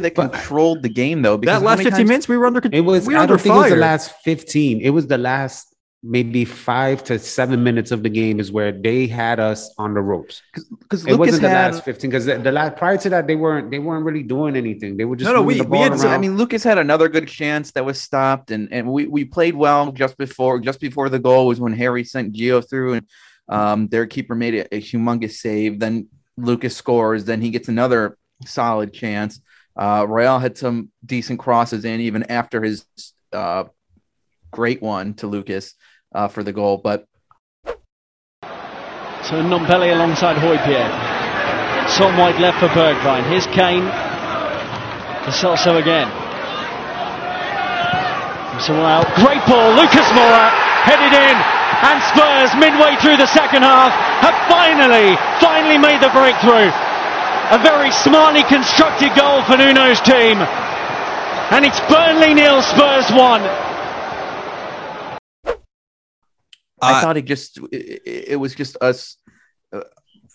they controlled the game, though. Because that last 15 minutes, we were under control. I don't think it was the last 15. It was the last maybe 5 to 7 minutes of the game is where they had us on the ropes. Because it wasn't the last 15. Because the last prior to that, they weren't really doing anything. They were just moving the ball around. I mean, Lucas had another good chance that was stopped, and we played well just before the goal was when Harry sent Gio through and. Their keeper made a humongous save. Then Lucas scores. Then he gets another solid chance. Royal had some decent crosses in even after his great one to Lucas for the goal. But so Ndombele alongside Højbjerg. Son wide left for Bergwijn. Here's Kane to Celso again. So wow, great ball. Lucas Moura headed in. And Spurs, midway through the second half, have finally made the breakthrough. A very smartly constructed goal for Nuno's team. And it's Burnley 0, Spurs 1. I thought it was just us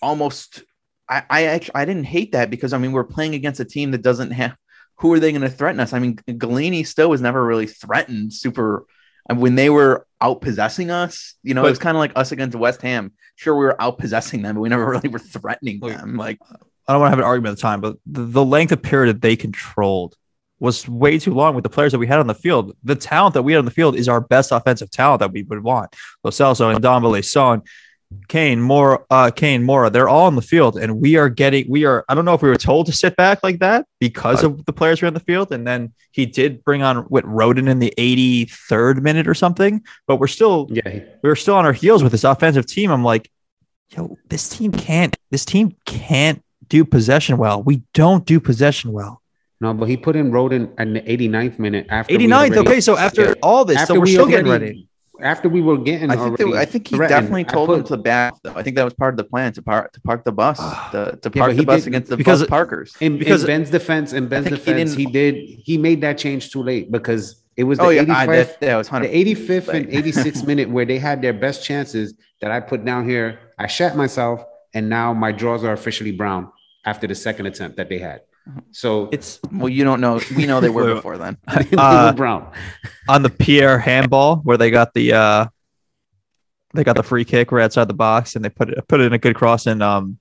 almost... I didn't hate that because, I mean, we're playing against a team that doesn't have... Who are they going to threaten us? I mean, Gollini still was never really threatened super... And when they were out-possessing us, you know, it was kind of like us against West Ham. Sure, we were out-possessing them, but we never really were threatening them. Like, I don't want to have an argument at the time, but the length of period that they controlled was way too long with the players that we had on the field. The talent that we had on the field is our best offensive talent that we would want. Lo Celso, Ndombele, Son, Kane, Moura, they're all on the field, and we are. I don't know if we were told to sit back like that because of the players who are on the field, and then he did bring on with Rodon in the 83rd minute or something. But we're still, we were still on our heels with this offensive team. I'm like, yo, this team can't do possession well. We don't do possession well. No, but he put in Rodon in the 89th minute. After 89th, okay. So after all this, so we're still getting ready. After we were getting, I think he definitely told him to back. Though I think that was part of the plan to park the bus, to park the bus against the bus parkers. Because in Ben's defense, he made that change too late because it was the 85th and 86th minute where they had their best chances that I put down here. I shat myself, and now my drawers are officially brown after the second attempt that they had. So it's you don't know. We know they were before then. Brown on the Pierre handball where they got the free kick right outside the box and they put it in a good cross and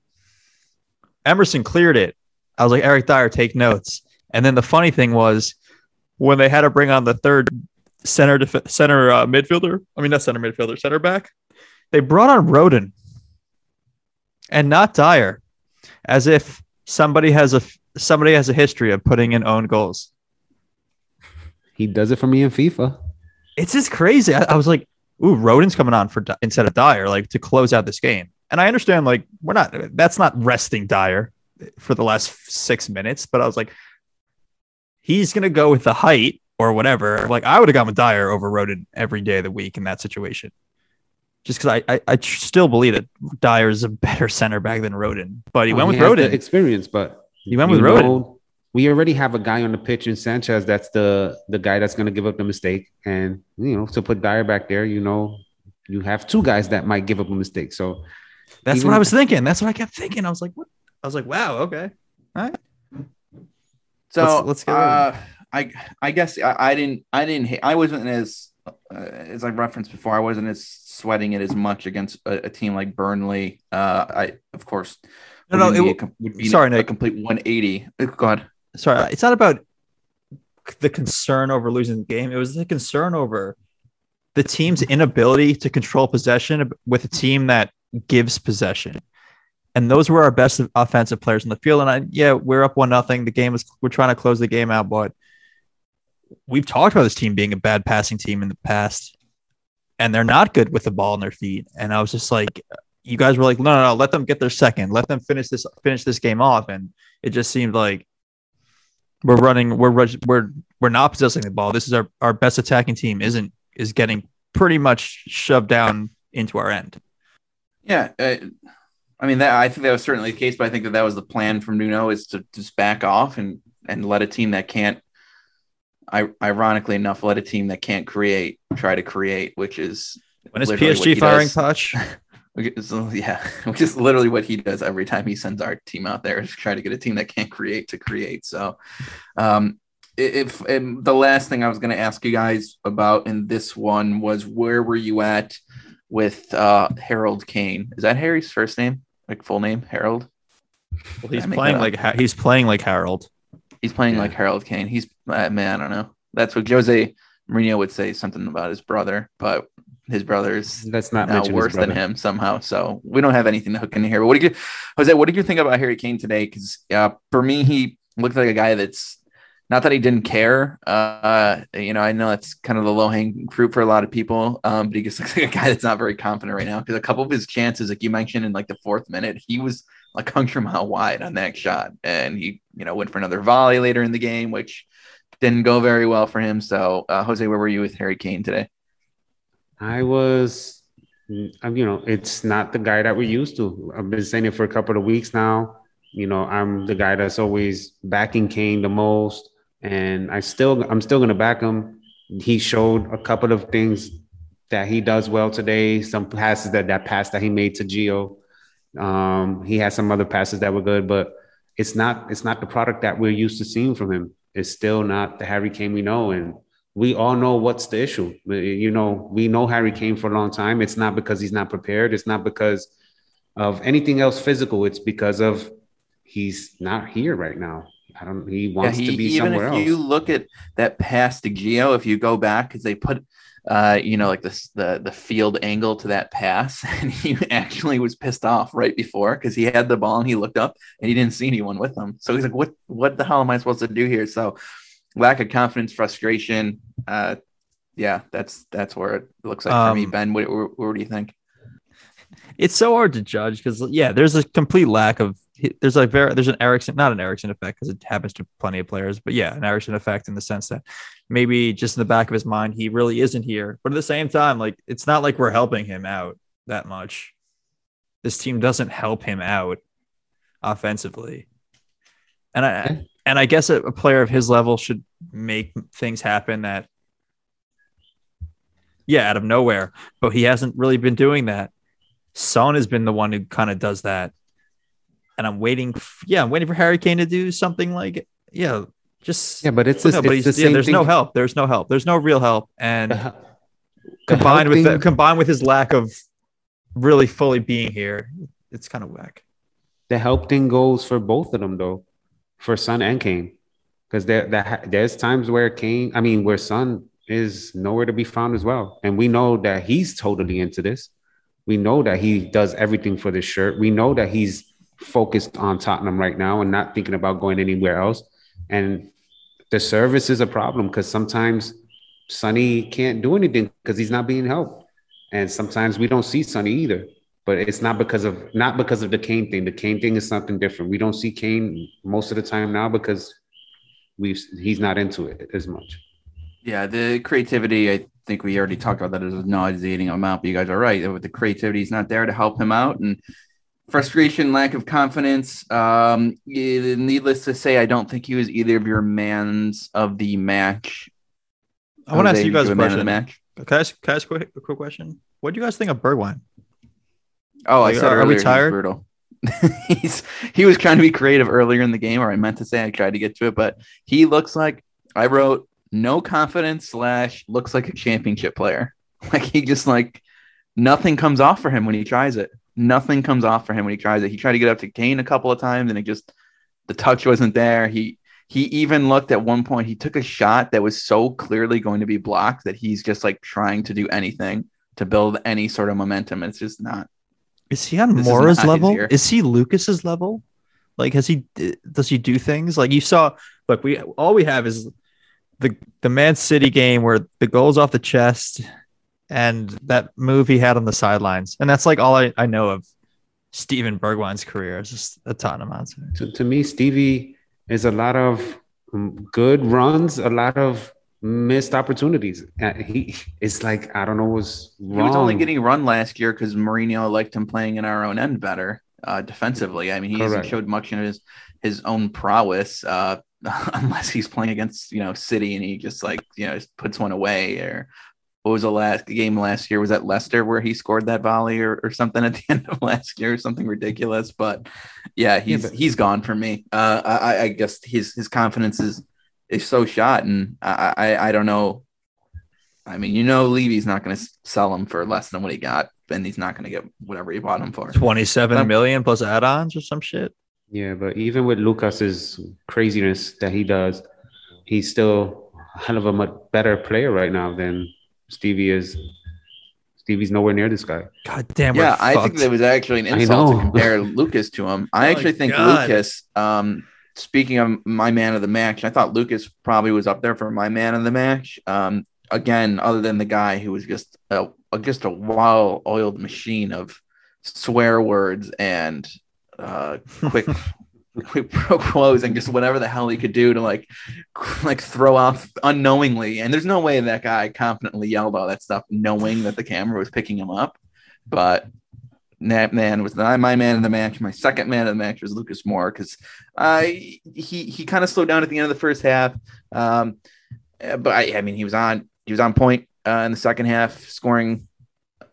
Emerson cleared it. I was like, Eric Dyer, take notes. And then the funny thing was when they had to bring on the third center back, they brought on Rodon and not Dyer, as if somebody has a history of putting in own goals. He does it for me in FIFA. It's just crazy. I was like, ooh, Rodon's coming on for instead of Dyer, like to close out this game. And I understand, like, that's not resting Dyer for the last 6 minutes, but I was like, he's going to go with the height or whatever. Like, I would have gone with Dyer over Rodon every day of the week in that situation. Just because I still believe that Dyer is a better center back than Rodon, but he went with Rodon. Experience, but. You went with Rodon. We already have a guy on the pitch in Sanchez. That's the guy that's going to give up the mistake. And, you know, to put Dyer back there, you know, you have two guys that might give up a mistake. So that's what I was thinking. That's what I kept thinking. I was like, what? I was like, wow. Okay. All right. So let's go. I guess I wasn't as I referenced before, I wasn't as sweating it as much against a team like Burnley. It would be a complete 180. God, sorry, it's not about the concern over losing the game. It was the concern over the team's inability to control possession with a team that gives possession. And those were our best offensive players on the field. And we're up 1-0. The game we're trying to close the game out, but we've talked about this team being a bad passing team in the past, and they're not good with the ball in their feet. And I was just like, you guys were like, no, let them get their second, let them finish this game off. And it just seemed like we're not possessing the ball. This is our best attacking team is getting pretty much shoved down into our end. Yeah. I mean, I think that was certainly the case, but I think that was the plan from Nuno, is to just back off and let a team that can't, ironically enough, let a team that can't create try to create, which is when it's PSG firing touch. Yeah, which is literally what he does every time he sends our team out there, is try to get a team that can't create to create. So, the last thing I was going to ask you guys about in this one was, where were you at with Harold Kane? Is that Harry's first name? Like full name, Harold? Well, he's playing like Harold. He's playing like Harold Kane. He's I don't know. That's what Jose Mourinho would say, something about his brother, but his brother's now worse than him somehow. So we don't have anything to hook in here. But what did you think about Harry Kane today? Because for me, he looked like a guy that's not that he didn't care. I know that's kind of the low hanging fruit for a lot of people, but he just looks like a guy that's not very confident right now. Because a couple of his chances, like you mentioned, in like the fourth minute, he was 100 mile wide on that shot, and he went for another volley later in the game, which didn't go very well for him. So Jose, where were you with Harry Kane today? I was, it's not the guy that we're used to. I've been saying it for a couple of weeks now. I'm the guy that's always backing Kane the most, and I'm still going to back him. He showed a couple of things that he does well today. Some passes that pass that he made to Gio. He had some other passes that were good, but it's not the product that we're used to seeing from him. It's still not the Harry Kane we know, and we all know what's the issue. We know Harry Kane for a long time. It's not because he's not prepared. It's not because of anything else physical. It's because of he's not here right now. He wants to be somewhere else. Even if you look at that pass to Gio, if you go back, because they put the field angle to that pass, and he actually was pissed off right before, because he had the ball and he looked up and he didn't see anyone with him. So he's like, what the hell am I supposed to do here? So lack of confidence, frustration. That's where it looks like for me. Ben, what do you think? It's so hard to judge, because there's a complete lack of, there's an Eriksen, not an Eriksen effect, because it happens to plenty of players, but an Eriksen effect in the sense that maybe just in the back of his mind, he really isn't here. But at the same time, it's not like we're helping him out that much. This team doesn't help him out offensively. And I guess a player of his level should make things happen that, out of nowhere, but he hasn't really been doing that. Son has been the one who kind of does that. And I'm waiting for Harry Kane to do something but there's no help. There's no help. There's no real help. And combined with his lack of really fully being here, it's kind of whack. The help thing goes for both of them, though, for Son and Kane, because there's times where Son is nowhere to be found as well. And we know that he's totally into this. We know that he does everything for this shirt. We know that he's focused on Tottenham right now and not thinking about going anywhere else. And the service is a problem, because sometimes Sonny can't do anything because he's not being helped. And sometimes we don't see Sonny either, but it's not because of the Kane thing. The Kane thing is something different. We don't see Kane most of the time now because he's not into it as much. Yeah, the creativity, I think we already talked about that as a nauseating amount, but you guys are right. With the creativity, is not there to help him out. And frustration, lack of confidence. Needless to say, I don't think he was either of your mans of the match. I want to ask you guys a question. Can I ask a quick question? What do you guys think of Bergwijn? Oh, I said earlier, are we tired? Brutal. He was trying to be creative earlier in the game, or I meant to say, I tried to get to it, but he looks like, I wrote, no confidence / looks like a championship player. He just nothing comes off for him when he tries it. Nothing comes off for him when he tries it. He tried to get up to Kane a couple of times, and it just, the touch wasn't there. He He even looked at one point, he took a shot that was so clearly going to be blocked that he's just like trying to do anything to build any sort of momentum. It's just not. Is he on Moura's level? Easier. Is he Lucas's level? Like, does he do things like you saw? Look, we have is the Man City game where the goal's off the chest and that move he had on the sidelines. And that's like all I know of Steven Bergwijn's career. It's just a ton of nonsense. To me, Stevie is a lot of good runs, a lot of missed opportunities. It's like, I don't know what's wrong. He was only getting run last year because Mourinho liked him playing in our own end better defensively. I mean, he hasn't showed much in his own prowess unless he's playing against, City and he just just puts one away. Or what was the last game last year? Was that Leicester where he scored that volley or something at the end of last year? Something ridiculous. But yeah, he's gone for me. I guess his confidence is so shot, and I don't know. I mean, Levy's not going to sell him for less than what he got, and he's not going to get whatever he bought him for. 27 million plus add-ons or some shit. Yeah, but even with Lucas's craziness that he does, he's still a hell of a much better player right now than Stevie is. Stevie's nowhere near this guy. God damn. Yeah, I think that was actually an insult to compare Lucas to him. I actually think Lucas, speaking of my man of the match, I thought Lucas probably was up there for my man of the match. Again, other than the guy who was just a well-oiled machine of swear words and quick pro quos and just whatever the hell he could do to like throw off unknowingly. And there's no way that guy confidently yelled all that stuff knowing that the camera was picking him up. But that man was not my man in the match. My second man in the match was Lucas Moura because he kind of slowed down at the end of the first half. But I mean, he was on point in the second half, scoring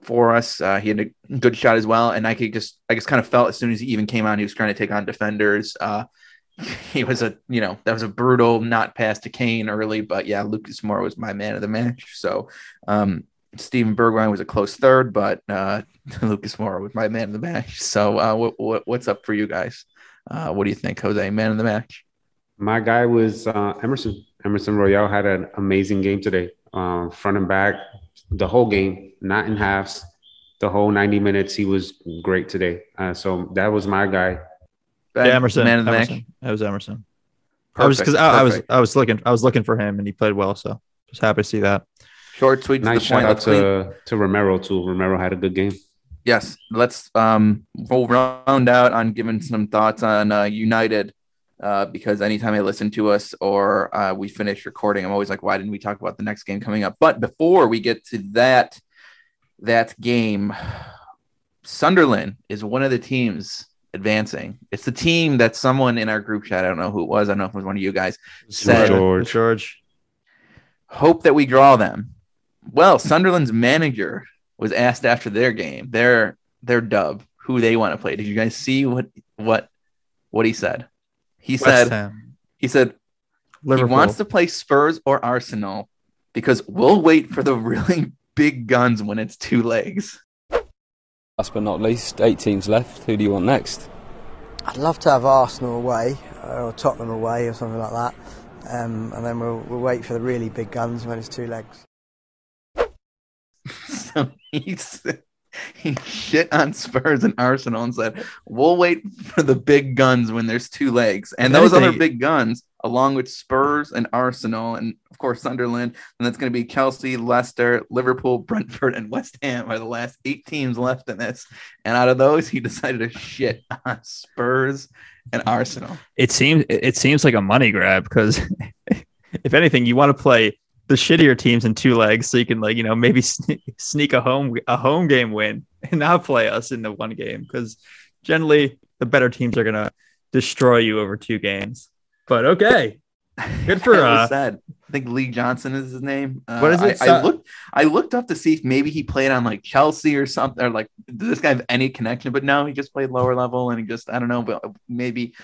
for us. He had a good shot as well, and I just kind of felt as soon as he even came on, he was trying to take on defenders. He was that was a brutal not pass to Kane early, but yeah, Lucas Moura was my man of the match. So Steven Bergwijn was a close third, but Lucas Moura was my man of the match. So what's up for you guys? What do you think, Jose? Man of the match? My guy was Emerson. Emerson Royal had an amazing game today, front and back, the whole game, not in halves, the whole 90 minutes. He was great today. So that was my guy. Yeah, Emerson. Man of the match. That was Emerson. I was looking for him, and he played well. So just happy to see that. Short, sweet. Nice shout out to Romero too. Romero had a good game. Yes, let's we'll round out on giving some thoughts on United. Because anytime I listen to us or we finish recording, I'm always like, why didn't we talk about the next game coming up? But before we get to that game, Sunderland is one of the teams advancing. It's the team that someone in our group chat, I don't know who it was, I don't know if it was one of you guys, said, George. Hope that we draw them. Well, Sunderland's manager was asked after their game, their dub, who they want to play. Did you guys see what he said? He said Liverpool. He wants to play Spurs or Arsenal because we'll wait for the really big guns when it's two legs. Last but not least, 8 teams left. Who do you want next? I'd love to have Arsenal away or Tottenham away or something like that. And then we'll wait for the really big guns when it's two legs. So he shit on Spurs and Arsenal and said, we'll wait for the big guns when there's two legs. And those other big guns, along with Spurs and Arsenal and, of course, Sunderland, and that's going to be Chelsea, Leicester, Liverpool, Brentford, and West Ham are the last 8 teams left in this. And out of those, he decided to shit on Spurs and Arsenal. It seems like a money grab because, if anything, you want to play the shittier teams in two legs, so you can maybe sneak a home game win and not play us in the one game, because generally the better teams are gonna destroy you over 2 games. But okay, good for us. I think Lee Johnson is his name. What is it? I looked up to see if maybe he played on like Chelsea or something, or like did this guy have any connection? But no, he just played lower level, and he just, I don't know. But maybe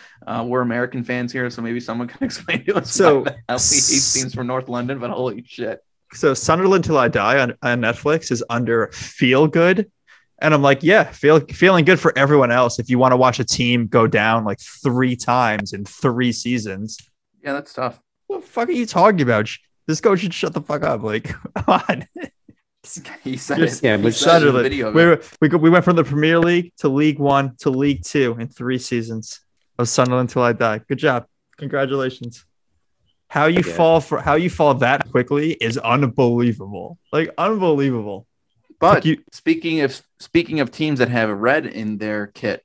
we're American fans here, so maybe someone can explain to us. So he seems from North London, but holy shit! So Sunderland Till I Die on Netflix is under Feel Good, and I'm like, yeah, feeling good for everyone else. If you want to watch a team go down like 3 times in 3 seasons. Yeah, that's tough. What the fuck are you talking about? This coach should shut the fuck up. Like, come on. He said it. Yeah, he said it in the video. We went from the Premier League to League One to League Two in 3 seasons of Sunderland till I die. Good job. Congratulations. How you fall that quickly is unbelievable. Like, unbelievable. But like speaking of teams that have red in their kit,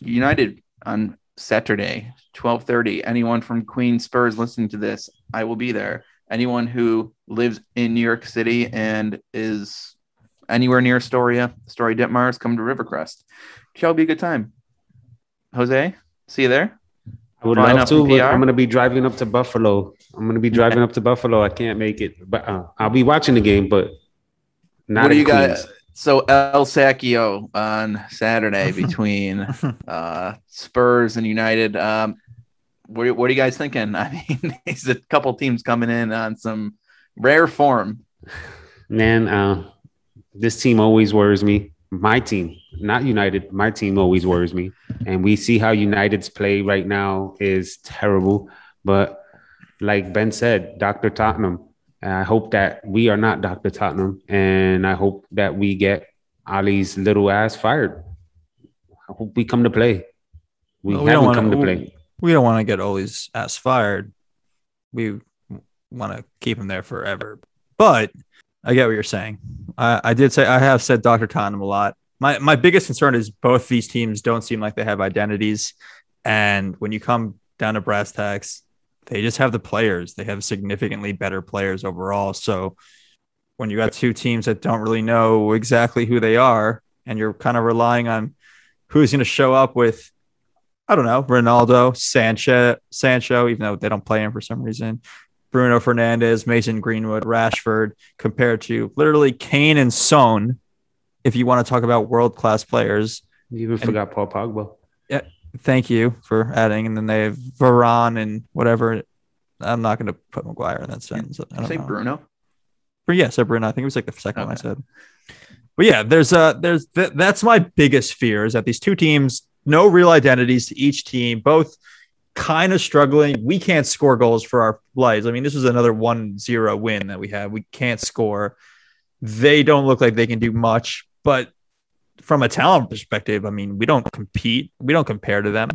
United on Saturday, 12:30. Anyone from Queen's Spurs listening to this, I will be there. Anyone who lives in New York City and is anywhere near Astoria Detmars, come to Rivercrest. Shall be a good time. Jose, see you there. I would love to. I'm going to be driving up to Buffalo. I can't make it, but I'll be watching the game. But not. What do you got? So El Sacchio on Saturday between Spurs and United. What are you guys thinking? I mean, there's a couple teams coming in on some rare form. Man, this team always worries me. My team, not United. My team always worries me. And we see how United's play right now is terrible. But like Ben said, Dr. Tottenham, I hope that we are not Dr. Tottenham. And I hope that we get Ollie's little ass fired. I hope we come to play. We don't want to get Ollie's ass fired. We want to keep him there forever. But I get what you're saying. I have said Dr. Tottenham a lot. My biggest concern is both these teams don't seem like they have identities. And when you come down to brass tacks, they just have the players. They have significantly better players overall. So when you got two teams that don't really know exactly who they are, and you're kind of relying on who's going to show up with, I don't know, Ronaldo, Sancho, even though they don't play him for some reason, Bruno Fernandes, Mason Greenwood, Rashford, compared to literally Kane and Son, if you want to talk about world-class players. You even forgot Paul Pogba. Yeah, thank you for adding. And then they have Varane and whatever. I'm not going to put Maguire in that sentence. Did you say Bruno? But yeah, I said Bruno. I think it was like the second one I said. But yeah, that's my biggest fear, is that these two teams, no real identities to each team, both kind of struggling. We can't score goals for our lives. I mean, this was another 1-0 win that we had. We can't score. They don't look like they can do much. But from a talent perspective, I mean, we don't compete. We don't compare to them.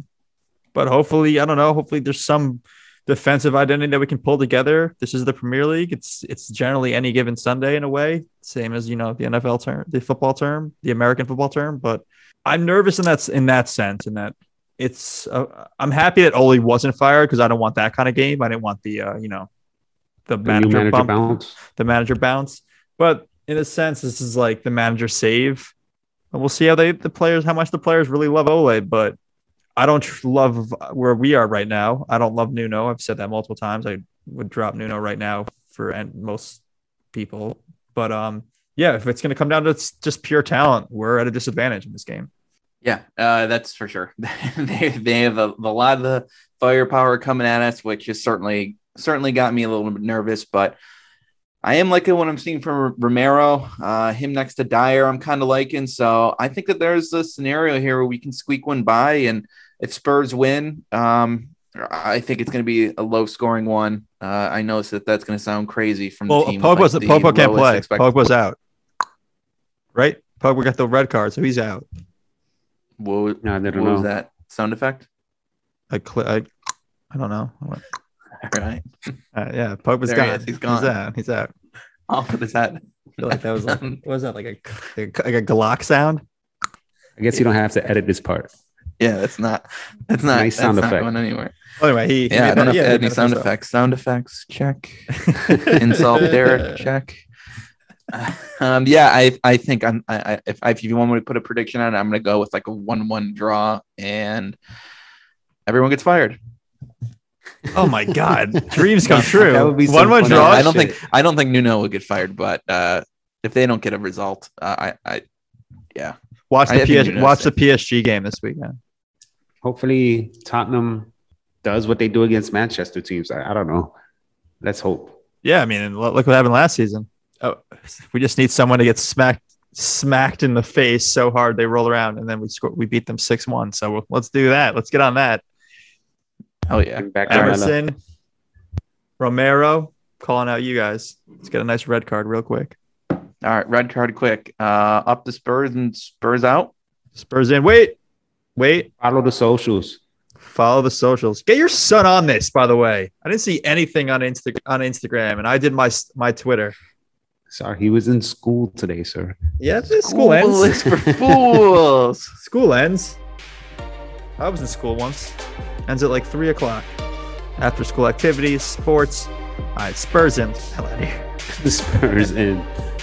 But hopefully, I don't know, hopefully there's some defensive identity that we can pull together. This is the Premier League. It's generally any given Sunday in a way, same as, you know, the NFL term, the football term, the American football term. But I'm nervous in that sense, in that it's I'm happy that Ole wasn't fired, because I don't want that kind of game. I didn't want the manager bounce. But in a sense, this is like the manager save, and we'll see how much the players really love Ole. But I don't love where we are right now. I don't love Nuno. I've said that multiple times. I would drop Nuno right now for most people. But yeah, if it's going to come down to just pure talent, we're at a disadvantage in this game. Yeah, that's for sure. They have a lot of the firepower coming at us, which has certainly got me a little bit nervous. But I am liking what I'm seeing from Romero. Him next to Dyer, I'm kind of liking. So I think that there's a scenario here where we can squeak one by. And if Spurs win, I think it's going to be a low-scoring one. I know that that's going to sound crazy from the team. Pogba can't play. Pogba's out. Right? Pogba got the red card, so he's out. What was that sound effect? I don't know. All right. Yeah, Pogba's gone. He's gone. He's out. Off with his head. I feel like that was like, what was that, like a Glock sound? I guess you don't have to edit this part. Yeah, that's not nice sound effect. Not going anywhere. Anyway, I don't know if they had any sound effects. Sound effects, check. Insult Derek, check. I think if you want me to put a prediction on it, I'm going to go with like a 1-1 draw, and everyone gets fired. Oh my God, dreams come true. That would be 1-1 draw. I don't think Nuno will get fired, but if they don't get a result, yeah. Watch the PSG game this weekend. Hopefully, Tottenham does what they do against Manchester teams. I don't know. Let's hope. Yeah, I mean, and look what happened last season. Oh, we just need someone to get smacked in the face so hard they roll around, and then we score. We beat them 6-1. So let's do that. Let's get on that. Hell yeah! Emerson, Romero, calling out you guys. Let's get a nice red card real quick. All right, red card quick. Up the Spurs and Spurs out. Spurs in. Wait. Follow the socials. Get your son on this, by the way. I didn't see anything on Instagram, and I did my Twitter. Sorry, he was in school today, sir. Yeah, school ends. Is for fools. School ends. I was in school once. Ends at like 3 o'clock. After school activities, sports. All right, Spurs in. Hell out of here. The Spurs in.